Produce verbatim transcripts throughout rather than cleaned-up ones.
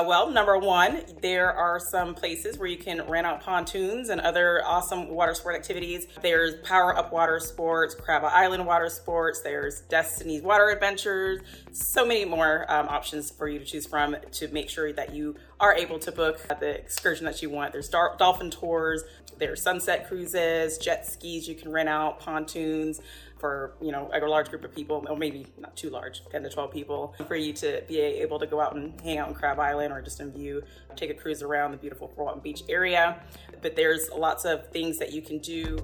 Well, number one, there are some places where you can rent out pontoons and other awesome water sport activities. There's Power Up Water Sports, Crab Island Water Sports, there's Destiny's Water Adventures, so many more um, options for you to choose from to make sure that you are able to book the excursion that you want. There's dolphin tours, there's sunset cruises, jet skis you can rent out, pontoons, for, you know, a large group of people, or maybe not too large, ten to twelve people, for you to be able to go out and hang out in Crab Island or just in view, take a cruise around the beautiful Fort Walton Beach area. But there's lots of things that you can do.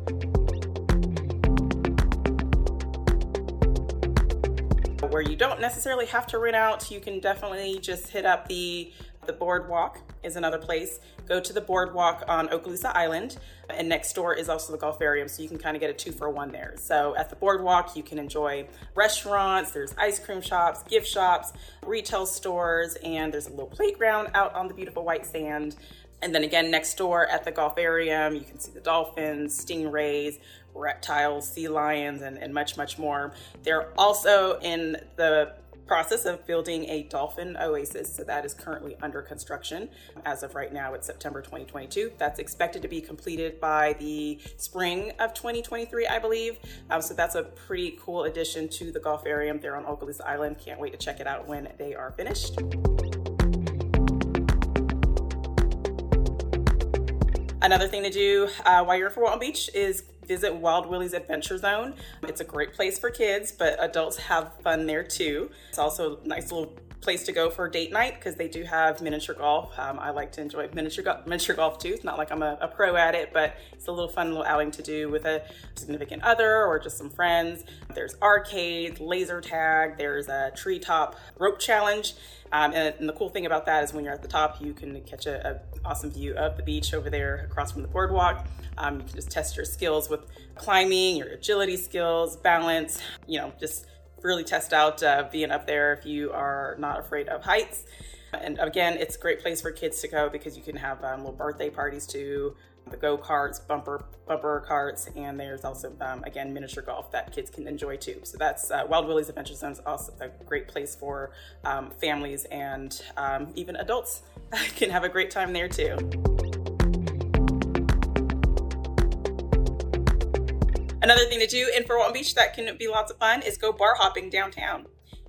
Where you don't necessarily have to rent out, you can definitely just hit up the The Boardwalk is another place. Go to the Boardwalk on Okaloosa Island, and next door is also the Gulfarium, so you can kind of get a two for one there. So at the Boardwalk, you can enjoy restaurants, there's ice cream shops, gift shops, retail stores, and there's a little playground out on the beautiful white sand. And then again, next door at the Gulfarium, you can see the dolphins, stingrays, reptiles, sea lions, and, and much, much more. They're also in the process of building a dolphin oasis, so that is currently under construction. As of right now, it's September twenty twenty-two. That's expected to be completed by the spring of twenty twenty-three, I believe. Um, so that's a pretty cool addition to the Gulfarium there on Okaloosa Island. Can't wait to check it out when they are finished. Another thing to do uh, while you're in Fort Walton Beach is visit Wild Willy's Adventure Zone. It's a great place for kids, but adults have fun there too. It's also a nice little place to go for date night because they do have miniature golf. Um, I like to enjoy miniature, go- miniature golf too. It's not like I'm a, a pro at it, but it's a little fun little outing to do with a significant other or just some friends. There's arcades, laser tag, there's a treetop rope challenge. Um, and, and the cool thing about that is when you're at the top, you can catch a, a awesome view of the beach over there across from the boardwalk. Um, you can just test your skills with climbing, your agility skills, balance, you know, just really test out uh, being up there if you are not afraid of heights. And again, it's a great place for kids to go because you can have um, little birthday parties too, the go-karts, bumper bumper carts, and there's also, um, again, miniature golf that kids can enjoy too. So that's uh, Wild Willy's Adventure Zone is also a great place for um, families, and um, even adults can have a great time there too. Another thing to do in Fort Walton Beach that can be lots of fun is go bar hopping downtown.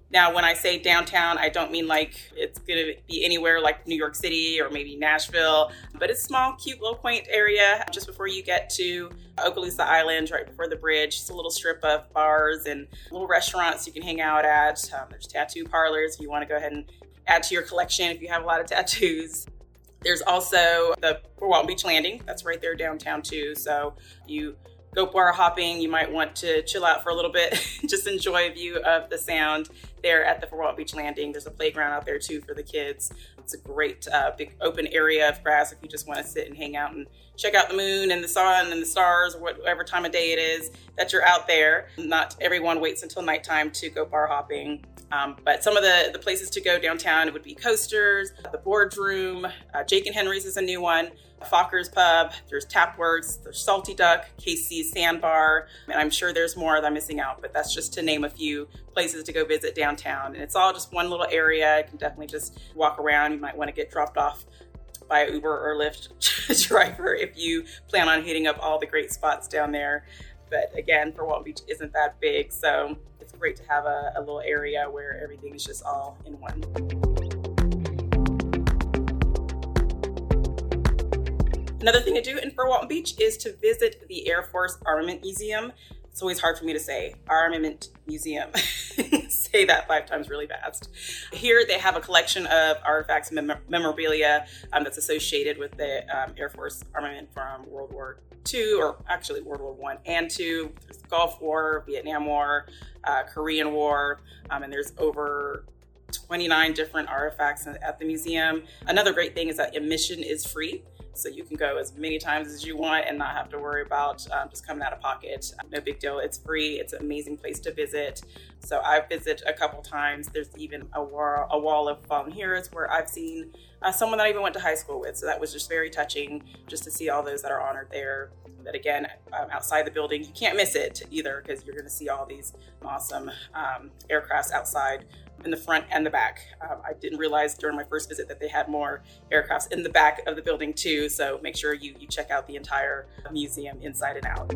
Now, when I say downtown, I don't mean like it's going to be anywhere like New York City or maybe Nashville, but it's a small, cute, little quaint area just before you get to Okaloosa Island, right before the bridge. Just a little strip of bars and little restaurants you can hang out at. Um, there's tattoo parlors if you want to go ahead and add to your collection if you have a lot of tattoos. There's also the Fort Walton Beach Landing. That's right there downtown too. So you go bar hopping, you might want to chill out for a little bit, just enjoy a view of the sound there at the Fort Walton Beach Landing. There's a playground out there too for the kids. It's a great uh, big open area of grass if you just want to sit and hang out and check out the moon and the sun and the stars, whatever time of day it is that you're out there. Not everyone waits until nighttime to go bar hopping. Um, but some of the, the places to go downtown would be Coasters, the Boardroom, uh, Jake and Henry's is a new one, Fokker's Pub, there's Tapworks, there's Salty Duck, Casey's Sandbar, and I'm sure there's more that I'm missing out, but that's just to name a few places to go visit downtown. And it's all just one little area. You can definitely just walk around. You might want to get dropped off by an Uber or Lyft driver if you plan on hitting up all the great spots down there. But again, Fort Walton Beach isn't that big, so it's great to have a, a little area where everything is just all in one. Another thing to do in Fort Walton Beach is to visit the Air Force Armament Museum. It's always hard for me to say, Armament Museum. Say that five times really fast. Here they have a collection of artifacts, mem- memorabilia um, that's associated with the um, Air Force armament from World War Two, or actually World War One and Two. There's the Gulf War, Vietnam War, uh, Korean War, um, and there's over twenty-nine different artifacts at the museum. Another great thing is that admission is free. So you can go as many times as you want and not have to worry about um, just coming out of pocket. No big deal. It's free. It's an amazing place to visit. So I visit a couple times. There's even a wall, a wall of volunteers where I've seen uh, someone that I even went to high school with. So that was just very touching just to see all those that are honored there. But again, um, outside the building, you can't miss it either because you're going to see all these awesome um, aircrafts outside in the front and the back. Um, I didn't realize during my first visit that they had more aircrafts in the back of the building too. So make sure you, you check out the entire museum inside and out.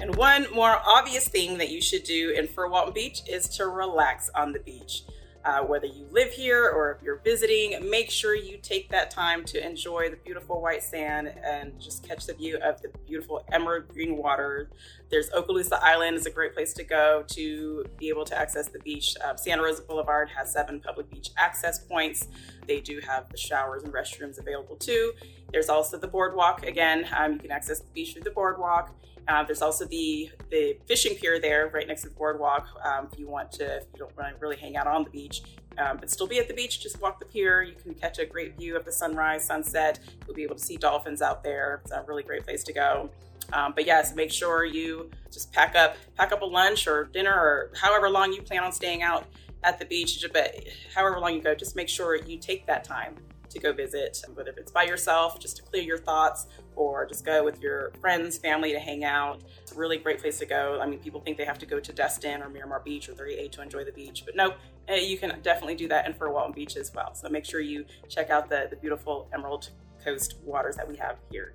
And one more obvious thing that you should do in Fort Walton Beach is to relax on the beach. Uh, whether you live here or if you're visiting, make sure you take that time to enjoy the beautiful white sand and just catch the view of the beautiful emerald green water. There's Okaloosa Island is a great place to go to be able to access the beach. Um, Santa Rosa Boulevard has seven public beach access points. They do have the showers and restrooms available too. There's also the boardwalk. Again, um, you can access the beach through the boardwalk. Uh, there's also the, the fishing pier there right next to the boardwalk. Um, if you want to, if you don't want to really hang out on the beach, um, but still be at the beach, just walk the pier. You can catch a great view of the sunrise, sunset. You'll be able to see dolphins out there. It's a really great place to go. Um, but yes, make sure you just pack up, pack up a lunch or dinner or however long you plan on staying out at the beach, but however long you go, just make sure you take that time to go visit, whether it's by yourself, just to clear your thoughts, or just go with your friends, family to hang out. It's a really great place to go. I mean, people think they have to go to Destin or Miramar Beach or thirty A to enjoy the beach, but no, you can definitely do that in Fort Walton Beach as well. So make sure you check out the, the beautiful Emerald Coast waters that we have here.